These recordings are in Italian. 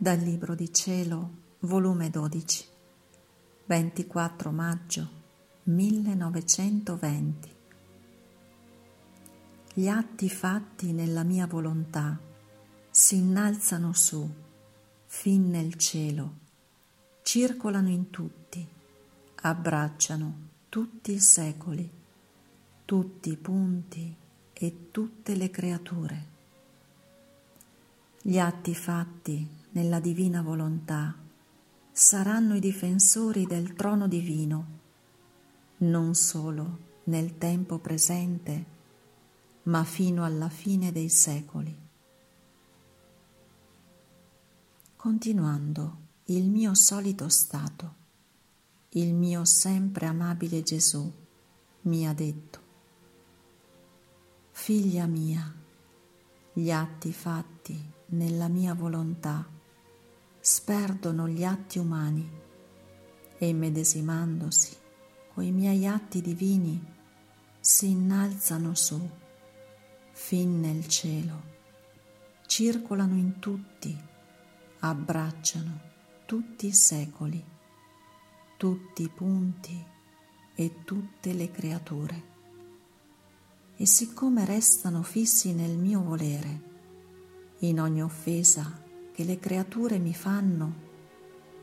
Dal Libro di Cielo, volume 12, 24 maggio 1920. Gli atti fatti nella mia volontà si innalzano su, fin nel cielo, circolano in tutti, abbracciano tutti i secoli, tutti i punti e tutte le creature. Gli atti fatti nella divina volontà saranno i difensori del trono divino, non solo nel tempo presente, ma fino alla fine dei secoli. Continuando il mio solito stato, il mio sempre amabile Gesù mi ha detto: «Figlia mia, gli atti fatti nella mia volontà sperdono gli atti umani e, immedesimandosi coi miei atti divini, si innalzano su, fin nel cielo, circolano in tutti, abbracciano tutti i secoli, tutti i punti e tutte le creature. E siccome restano fissi nel mio volere, in ogni offesa che le creature mi fanno,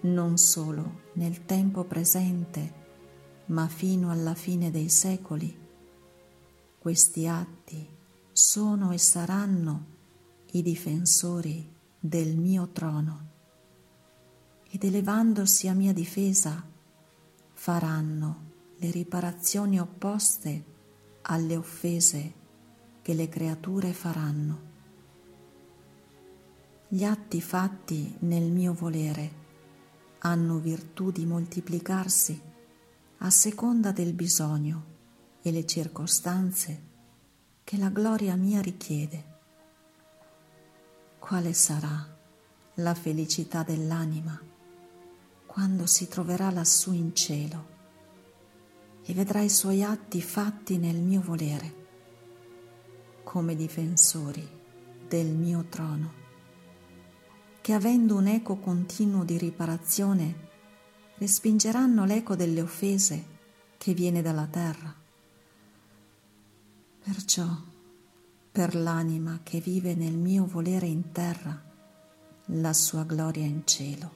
non solo nel tempo presente, ma fino alla fine dei secoli, questi atti sono e saranno i difensori del mio trono, ed elevandosi a mia difesa faranno le riparazioni opposte alle offese che le creature faranno. Gli atti fatti nel mio volere hanno virtù di moltiplicarsi a seconda del bisogno e le circostanze che la gloria mia richiede. Quale sarà la felicità dell'anima quando si troverà lassù in cielo e vedrà i suoi atti fatti nel mio volere come difensori del mio trono, che avendo un eco continuo di riparazione respingeranno l'eco delle offese che viene dalla terra. Perciò, per l'anima che vive nel mio volere in terra, la sua gloria in cielo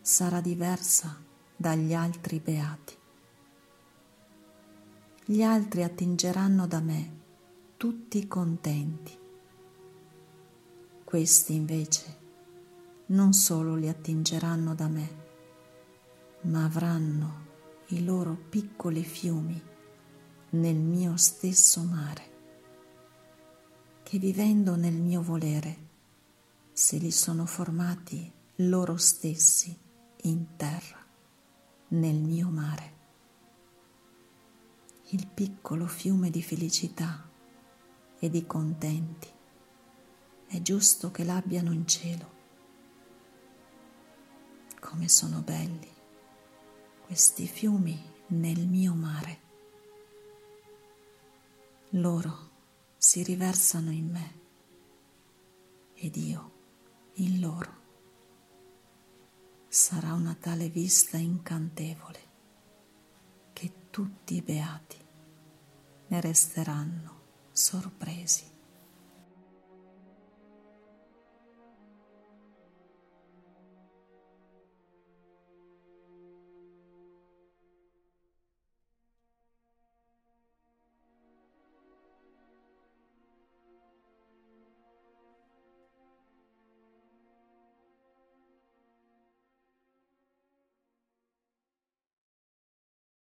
sarà diversa dagli altri beati. Gli altri attingeranno da me tutti contenti. Questi invece non solo li attingeranno da me, ma avranno i loro piccoli fiumi nel mio stesso mare, che vivendo nel mio volere se li sono formati loro stessi in terra, nel mio mare. Il piccolo fiume di felicità e di contenti è giusto che l'abbiano in cielo. Come sono belli questi fiumi nel mio mare. Loro si riversano in me ed io in loro. Sarà una tale vista incantevole che tutti i beati ne resteranno sorpresi.